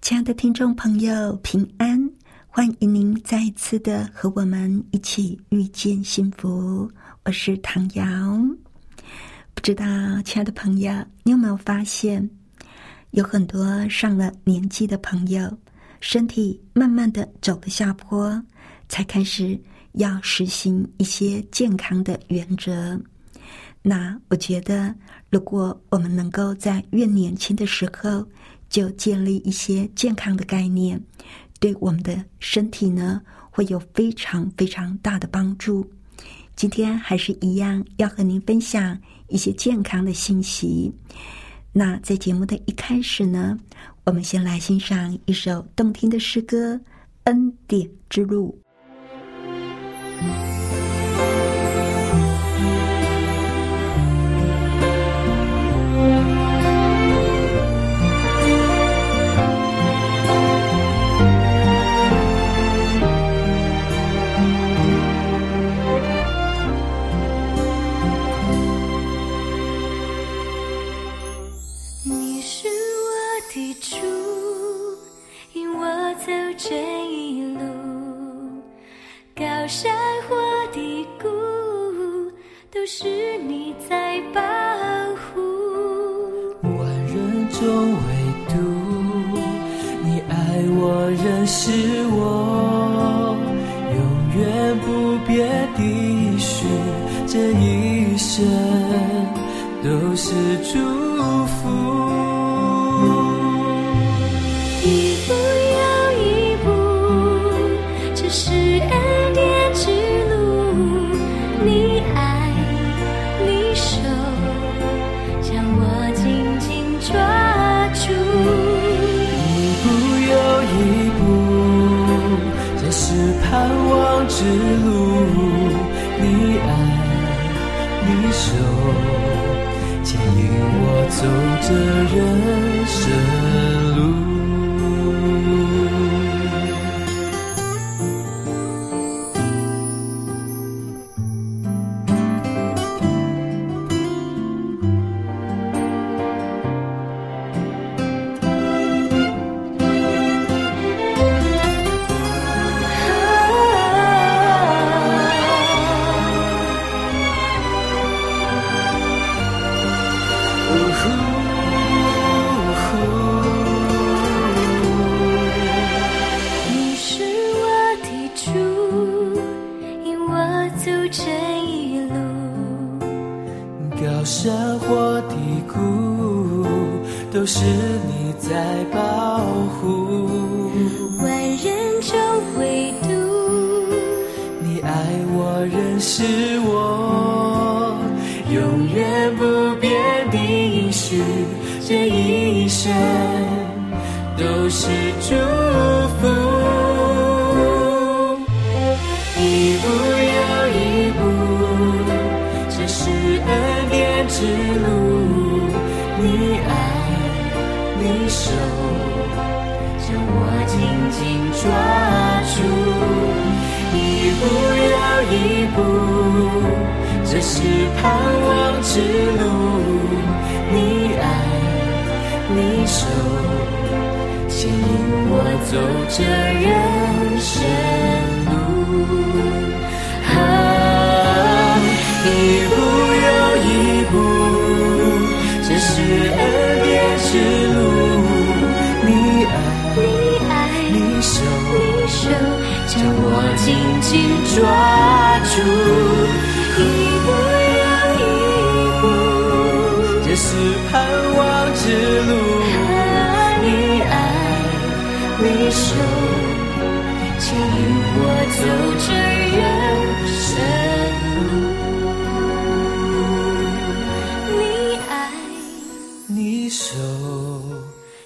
亲爱的听众朋友，平安，欢迎您再一次的和我们一起遇见幸福。我是唐瑶。不知道亲爱的朋友，你有没有发现有很多上了年纪的朋友，身体慢慢的走了下坡，才开始要实行一些健康的原则。那我觉得，如果我们能够在越年轻的时候就建立一些健康的概念，对我们的身体呢，会有非常非常大的帮助。今天还是一样，要和您分享一些健康的信息。那在节目的一开始呢，我们先来欣赏一首动听的诗歌《恩典之路》。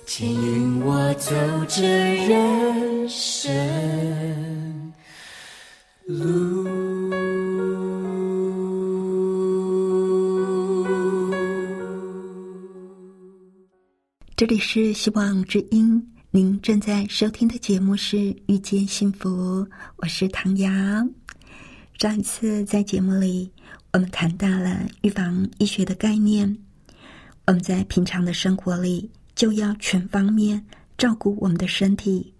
牵引我我走着人生路。这里是希望之音，您正在收听的节目是遇见幸福，我是唐瑶。上一次在节目里，我们谈到了预防医学的概念，我们在平常的生活里就要全方面照顾我们的身体，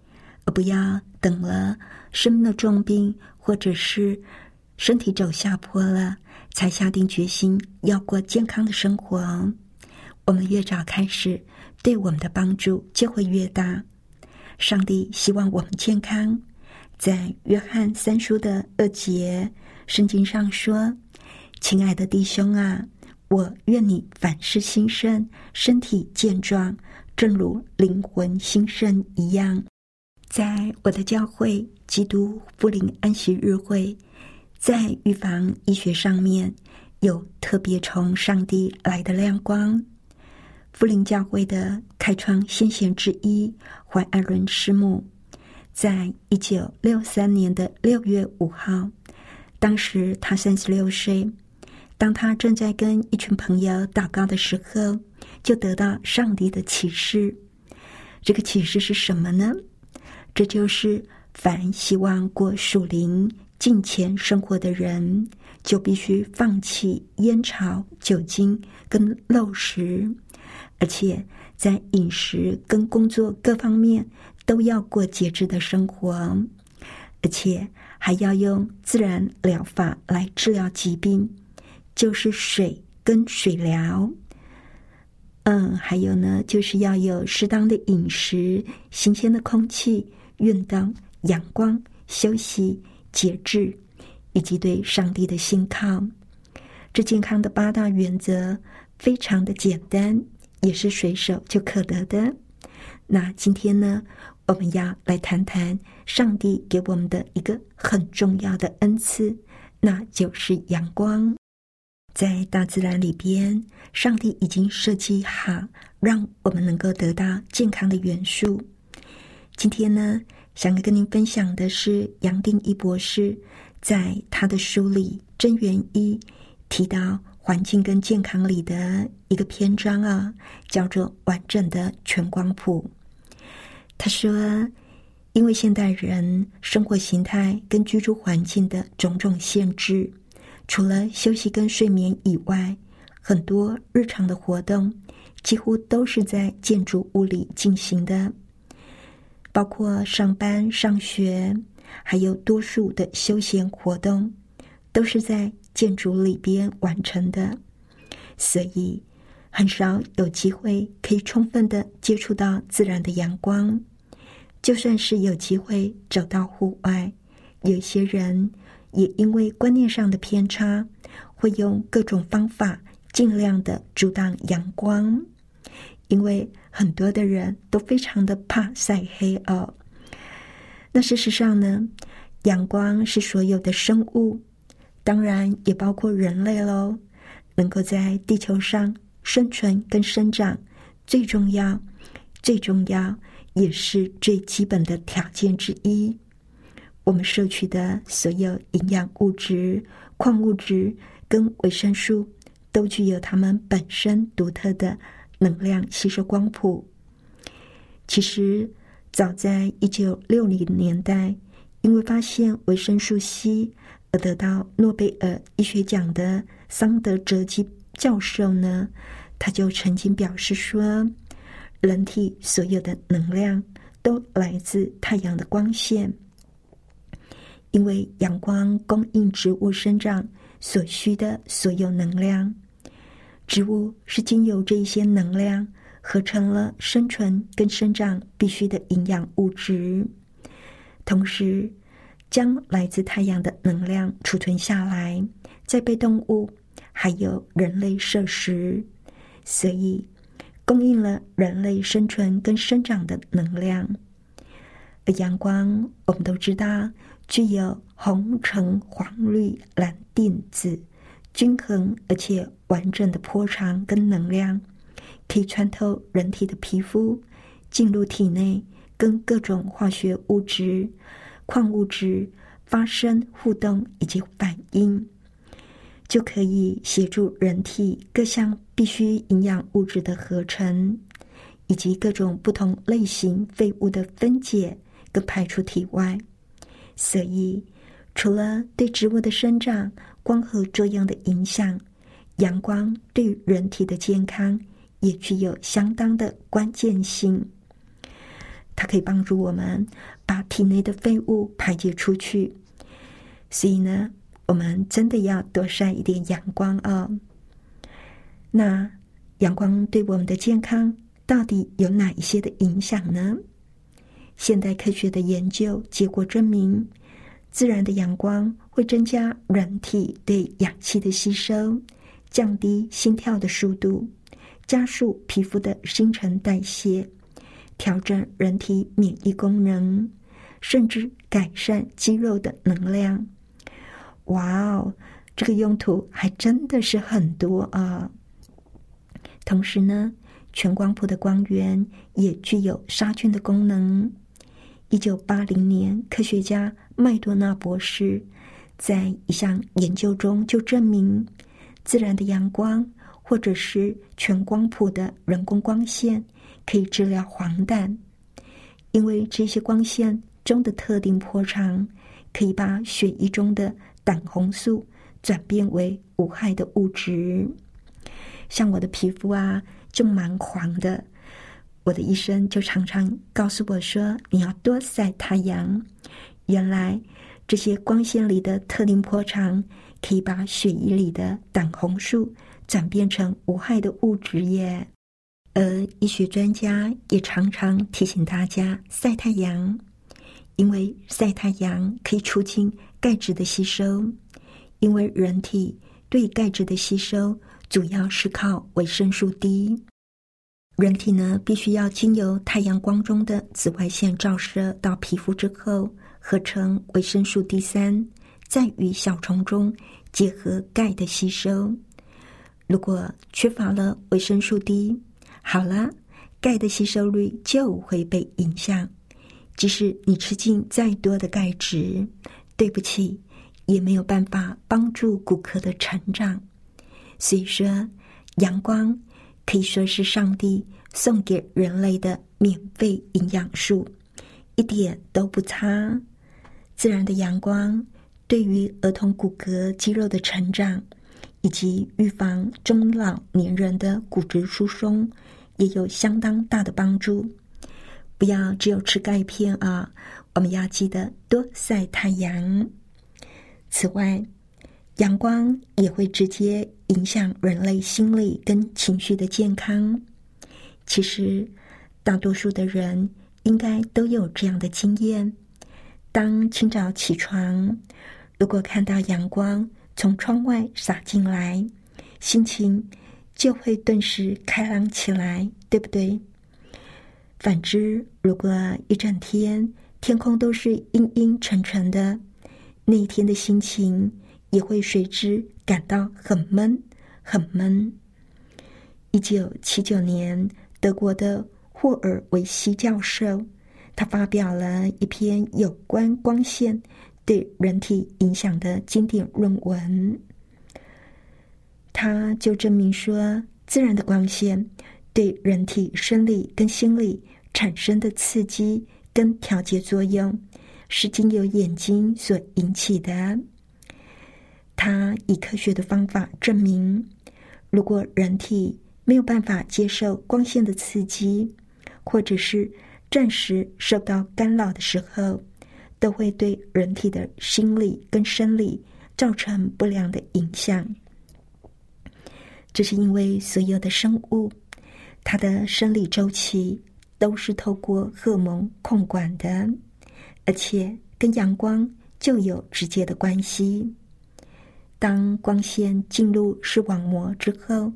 而不要等了生了重病或者是身体走下坡了才下定决心要过健康的生活。我们越早开始，对我们的帮助就会越大。上帝希望我们健康，在约翰三书的2节，圣经上说：“亲爱的弟兄啊，我愿你凡事兴盛，身体健壮，正如灵魂兴盛一样。”在我的教会基督复临安息日会，在预防医学上面有特别从上帝来的亮光。福林教会的开创先贤之一怀爱伦师母，在1963年的6月5号，当时他36岁，当他正在跟一群朋友祷告的时候，就得到上帝的启示。这个启示是什么呢？这就是凡希望过属灵敬虔生活的人，就必须放弃烟草、酒精跟陋食，而且在饮食跟工作各方面都要过节制的生活，而且还要用自然疗法来治疗疾病，就是水跟水疗。还有呢，就是要有适当的饮食、新鲜的空气、运动、阳光、休息、节制，以及对上帝的信靠。这健康的8大原则非常的简单，也是随手就可得的。那今天呢，我们要来谈谈上帝给我们的一个很重要的恩赐，那就是阳光。在大自然里边，上帝已经设计好让我们能够得到健康的元素。今天呢，想跟您分享的是杨定一博士在他的书里《真元一》提到环境跟健康里的一个篇章啊，叫做完整的全光谱。他说，因为现代人生活形态跟居住环境的种种限制，除了休息跟睡眠以外，很多日常的活动几乎都是在建筑物里进行的，包括上班、上学，还有多数的休闲活动都是在建筑里边完成的，所以很少有机会可以充分的接触到自然的阳光。就算是有机会走到户外，有些人也因为观念上的偏差，会用各种方法尽量的阻挡阳光。因为很多的人都非常的怕晒黑哦。那事实上呢，阳光是所有的生物，当然也包括人类咯，能够在地球上生存跟生长，最重要也是最基本的条件之一。我们摄取的所有营养物质、矿物质跟维生素，都具有它们本身独特的能量吸收光谱。其实早在1960年代，因为发现维生素 C而得到诺贝尔医学奖的桑德哲基教授呢，他就曾经表示说，人体所有的能量都来自太阳的光线，因为阳光供应植物生长所需的所有能量，植物是经由这一些能量合成了生存跟生长必须的营养物质，同时将来自太阳的能量储存下来，再被动物还有人类摄食，所以供应了人类生存跟生长的能量。而阳光我们都知道具有红、橙、黄、绿、蓝、靛、紫均衡而且完整的波长跟能量，可以穿透人体的皮肤，进入体内，跟各种化学物质、矿物质发生互动以及反应，就可以协助人体各项必需营养物质的合成，以及各种不同类型废物的分解跟排出体外。所以，除了对植物的生长、光合作用的影响，阳光对人体的健康也具有相当的关键性。它可以帮助我们把体内的废物排解出去。所以呢，我们真的要多晒一点阳光哦。那阳光对我们的健康到底有哪一些的影响呢？现代科学的研究结果证明，自然的阳光会增加人体对氧气的吸收，降低心跳的速度，加速皮肤的新陈代谢，调整人体免疫功能，甚至改善肌肉的能量。哇哦，这个用途还真的是很多啊！同时呢，全光谱的光源也具有杀菌的功能。1980年，科学家麦多纳博士在一项研究中就证明，自然的阳光或者是全光谱的人工光线可以治疗黄疸，因为这些光线中的特定波长可以把血液中的胆红素转变为无害的物质。像我的皮肤啊，就蛮黄的，我的医生就常常告诉我说，你要多晒太阳。原来这些光线里的特定波长可以把血液里的胆红素转变成无害的物质耶。而医学专家也常常提醒大家晒太阳，因为晒太阳可以促进钙质的吸收，因为人体对钙质的吸收主要是靠维生素 D。 人体呢，必须要经由太阳光中的紫外线照射到皮肤之后，合成维生素 D3， 再与小虫中结合钙的吸收。如果缺乏了维生素 D， 好了，钙的吸收率就会被影响。即使你吃进再多的钙质，对不起，也没有办法帮助骨骼的成长。所以说，阳光可以说是上帝送给人类的免费营养素，一点都不差。自然的阳光对于儿童骨骼肌肉的成长，以及预防中老年人的骨质疏松，也有相当大的帮助。不要只有吃钙片啊，我们要记得多晒太阳。此外，阳光也会直接影响人类心理跟情绪的健康。其实，大多数的人应该都有这样的经验：当清早起床，如果看到阳光从窗外洒进来，心情就会顿时开朗起来，对不对？反之，如果一整天天空都是阴阴沉沉的，那一天的心情也会随之感到很闷，很闷。1979年，德国的霍尔维希教授，他发表了一篇有关光线对人体影响的经典论文。他就证明说，自然的光线对人体生理跟心理产生的刺激跟调节作用，是经由眼睛所引起的。他以科学的方法证明，如果人体没有办法接受光线的刺激，或者是暂时受到干扰的时候，都会对人体的心理跟生理造成不良的影响。这是因为所有的生物，它的生理周期都是透过荷尔蒙控管的，而且跟阳光就有直接的关系。当光线进入视网膜之后，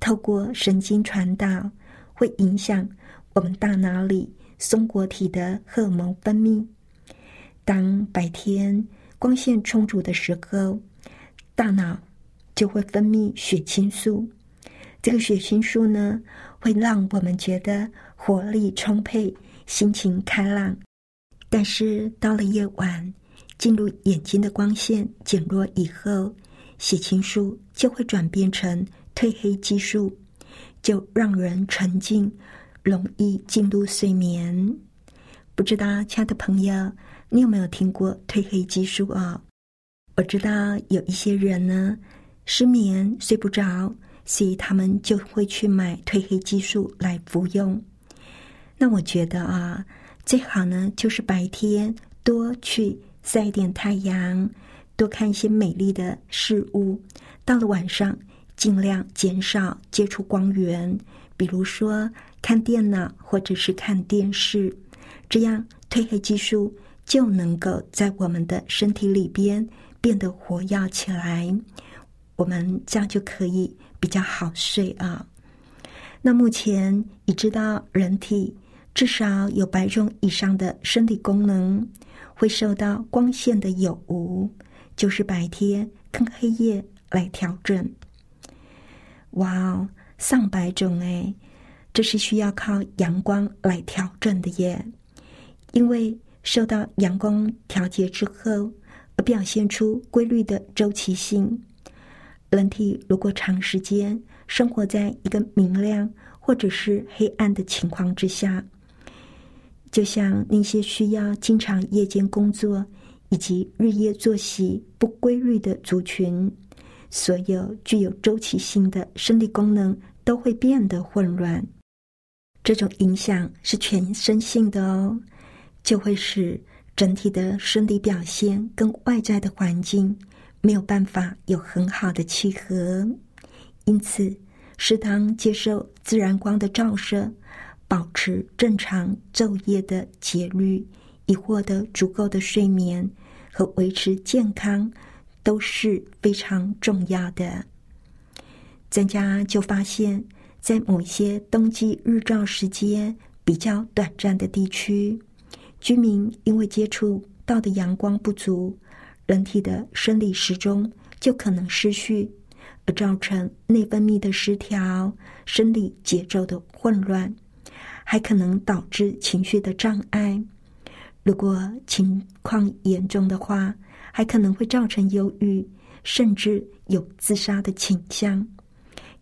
透过神经传导，会影响我们大脑里松果体的荷尔蒙分泌。当白天光线充足的时候，大脑就会分泌血清素，这个血清素呢，会让我们觉得活力充沛，心情开朗。但是到了夜晚，进入眼睛的光线减弱以后，血清素就会转变成褪黑激素，就让人沉静，容易进入睡眠。不知道亲爱的朋友，你有没有听过褪黑激素哦？我知道有一些人呢，失眠睡不着，所以他们就会去买褪黑激素来服用。那我觉得啊，最好呢就是白天多去晒一点太阳，多看一些美丽的事物，到了晚上尽量减少接触光源，比如说看电脑或者是看电视，这样褪黑激素就能够在我们的身体里边变得活跃起来，我们这样就可以比较好睡啊。那目前已知道人体至少有8种以上的身体功能会受到光线的有无，就是白天跟黑夜来调整。哇哦，上百种哎，这是需要靠阳光来调整的耶。因为受到阳光调节之后，而表现出规律的周期性。人体如果长时间生活在一个明亮或者是黑暗的情况之下，就像那些需要经常夜间工作以及日夜作息不规律的族群，所有具有周期性的生理功能都会变得混乱。这种影响是全身性的哦，就会使整体的生理表现跟外在的环境没有办法有很好的契合。因此，适当接受自然光的照射，保持正常昼夜的节律，以获得足够的睡眠和维持健康，都是非常重要的。专家就发现，在某些冬季日照时间比较短暂的地区，居民因为接触到的阳光不足，人体的生理时钟就可能失序，而造成内分泌的失调、生理节奏的混乱，还可能导致情绪的障碍。如果情况严重的话，还可能会造成忧郁，甚至有自杀的倾向。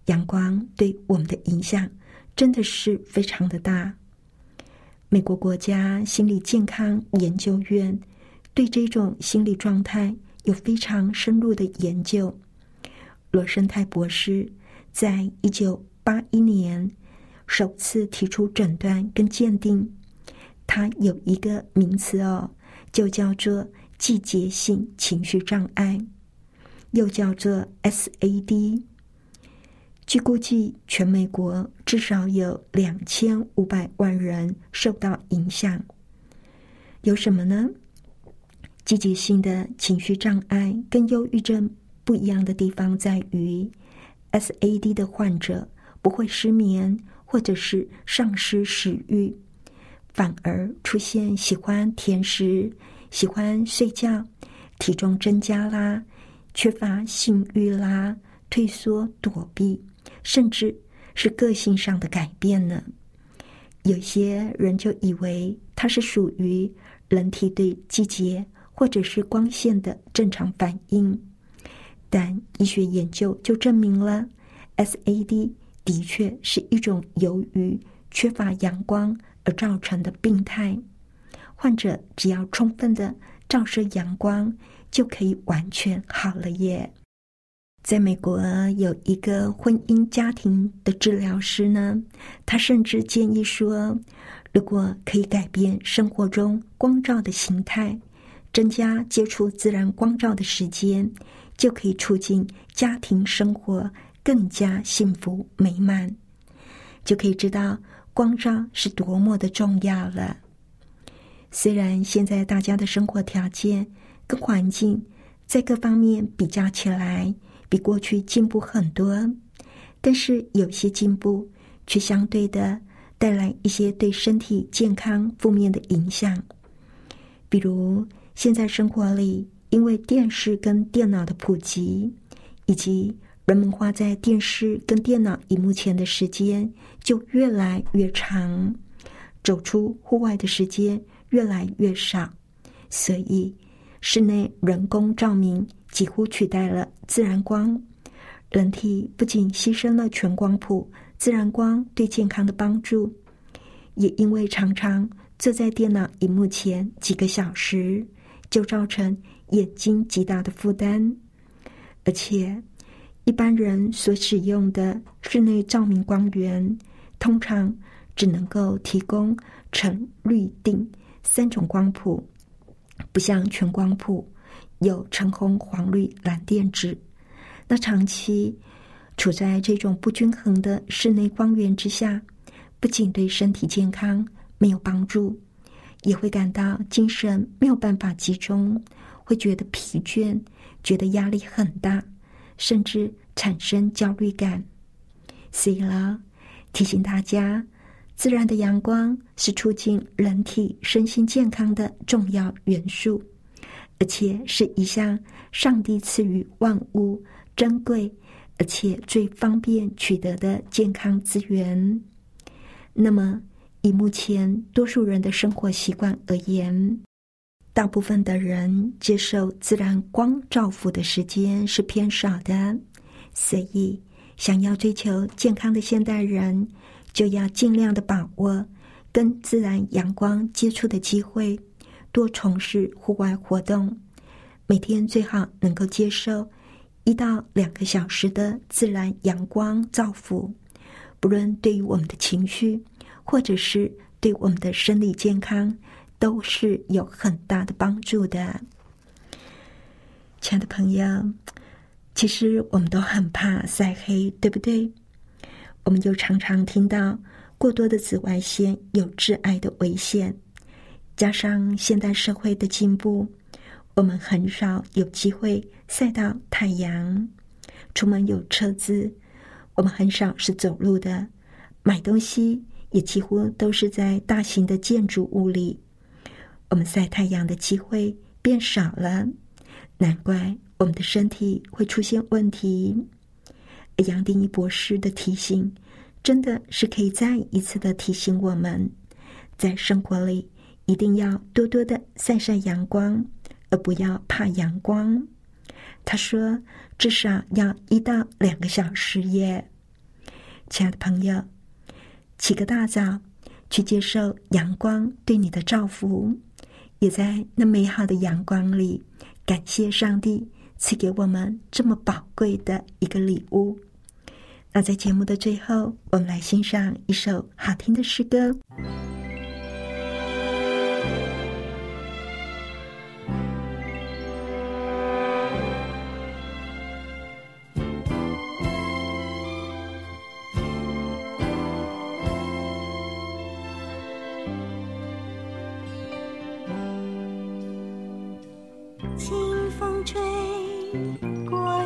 阳光对我们的影响真的是非常的大。美国国家心理健康研究院对这种心理状态有非常深入的研究。罗生泰博士在1981年首次提出诊断跟鉴定，它有一个名词哦，就叫做季节性情绪障碍，又叫做 SAD。 据估计，全美国至少有2500万人受到影响。有什么呢？季节性的情绪障碍跟忧郁症不一样的地方在于， SAD 的患者不会失眠或者是丧失食欲，反而出现喜欢甜食、喜欢睡觉、体重增加啦、缺乏性欲啦、退缩躲避，甚至是个性上的改变呢。有些人就以为它是属于人体对季节或者是光线的正常反应，但医学研究就证明了 SAD 的确是一种由于缺乏阳光而造成的病态。患者只要充分的照射阳光，就可以完全好了耶。在美国有一个婚姻家庭的治疗师呢，他甚至建议说，如果可以改变生活中光照的形态，增加接触自然光照的时间，就可以促进家庭生活更加幸福美满。就可以知道光照是多么的重要了。虽然现在大家的生活条件跟环境在各方面比较起来比过去进步很多，但是有些进步却相对的带来一些对身体健康负面的影响。比如现在生活里，因为电视跟电脑的普及，以及人们花在电视跟电脑荧幕前的时间就越来越长，走出户外的时间越来越少，所以室内人工照明几乎取代了自然光。人体不仅牺牲了全光谱自然光对健康的帮助，也因为常常坐在电脑荧幕前几个小时，就造成眼睛极大的负担。而且一般人所使用的室内照明光源通常只能够提供橙绿靛三种光谱，不像全光谱有橙红黄绿蓝靛紫。那长期处在这种不均衡的室内光源之下，不仅对身体健康没有帮助，也会感到精神没有办法集中，会觉得疲倦，觉得压力很大，甚至产生焦虑感。所以了，提醒大家，自然的阳光是促进人体身心健康的重要元素，而且是一项上帝赐予万物珍贵而且最方便取得的健康资源。那么以目前多数人的生活习惯而言，大部分的人接受自然光照拂的时间是偏少的，所以想要追求健康的现代人就要尽量的把握跟自然阳光接触的机会，多从事户外活动，每天最好能够接受1到2个小时的自然阳光照拂，不论对于我们的情绪，或者是对我们的生理健康，都是有很大的帮助的。亲爱的朋友，其实我们都很怕晒黑，对不对？我们就常常听到过多的紫外线有致癌的危险，加上现代社会的进步，我们很少有机会晒到太阳，出门有车子，我们很少是走路的，买东西也几乎都是在大型的建筑物里，我们晒太阳的机会变少了，难怪我们的身体会出现问题。而杨定一博士的提醒，真的是可以再一次的提醒我们，在生活里一定要多多的晒晒阳光，而不要怕阳光。他说至少要1到2个小时耶。亲爱的朋友，起个大早去接受阳光对你的照拂，也在那美好的阳光里感谢上帝赐给我们这么宝贵的一个礼物。那在节目的最后，我们来欣赏一首好听的诗歌，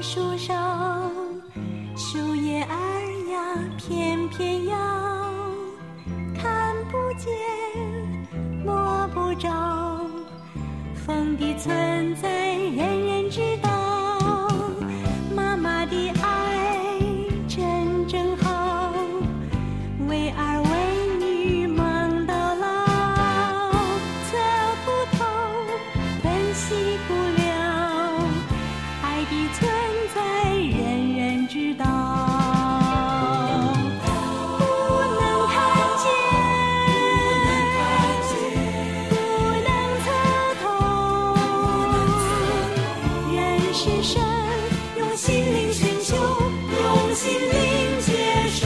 树梢树叶儿呀翩翩摇，看不见摸不着，风的存在人人知道，妈妈的爱真正好，为儿为女忙到老，测不透分析不了，爱的存在人人知道，不能看见，不能测透，人是神，用心灵寻求，用心灵接受。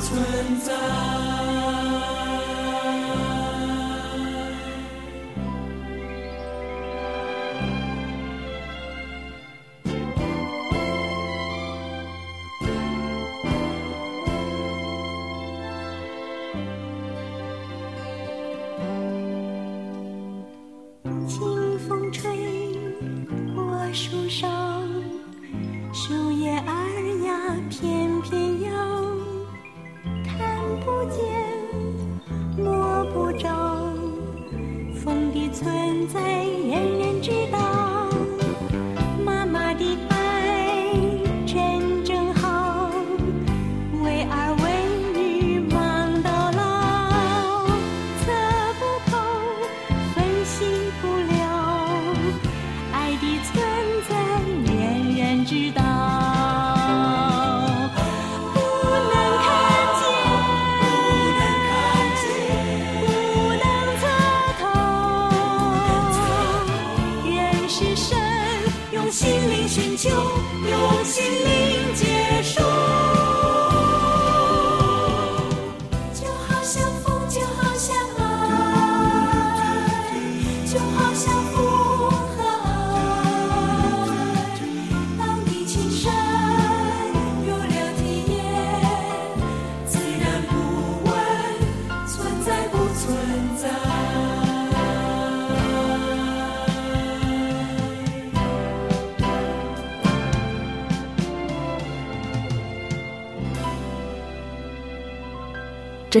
存在清风吹。树叶儿呀翩翩摇，看不见摸不着，风的存在人人知道，妈妈的爱真正好，为儿为女忙到老，测不透分析不了，爱的存在人人知道，就用心灵接受，就好像风，就好像爱，就好像风和爱，当你亲身有了体验，自然不问存在不存在。这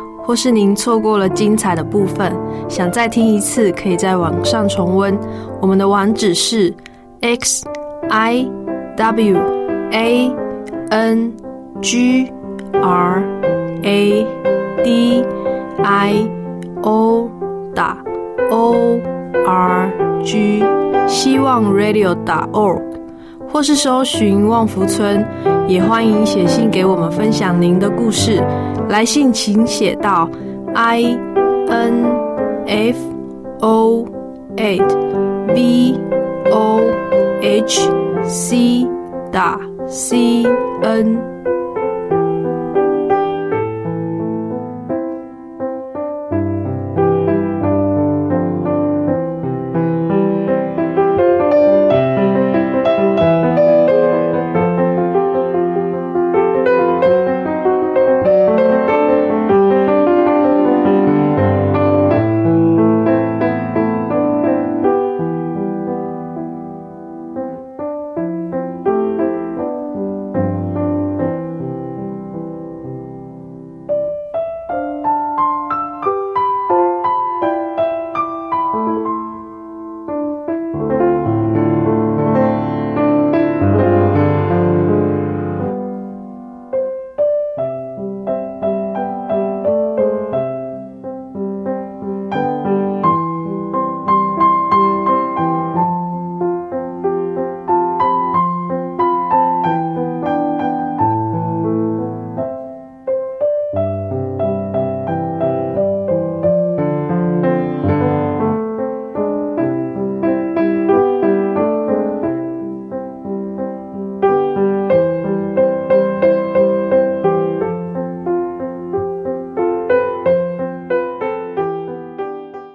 或是您错过了精彩的部分，想再听一次，可以在网上重温。我们的网址是 xiwangradio.org， xiwangradio.org， 或是搜寻旺福村，也欢迎写信给我们分享您的故事。来信请写到 info@vohc.cn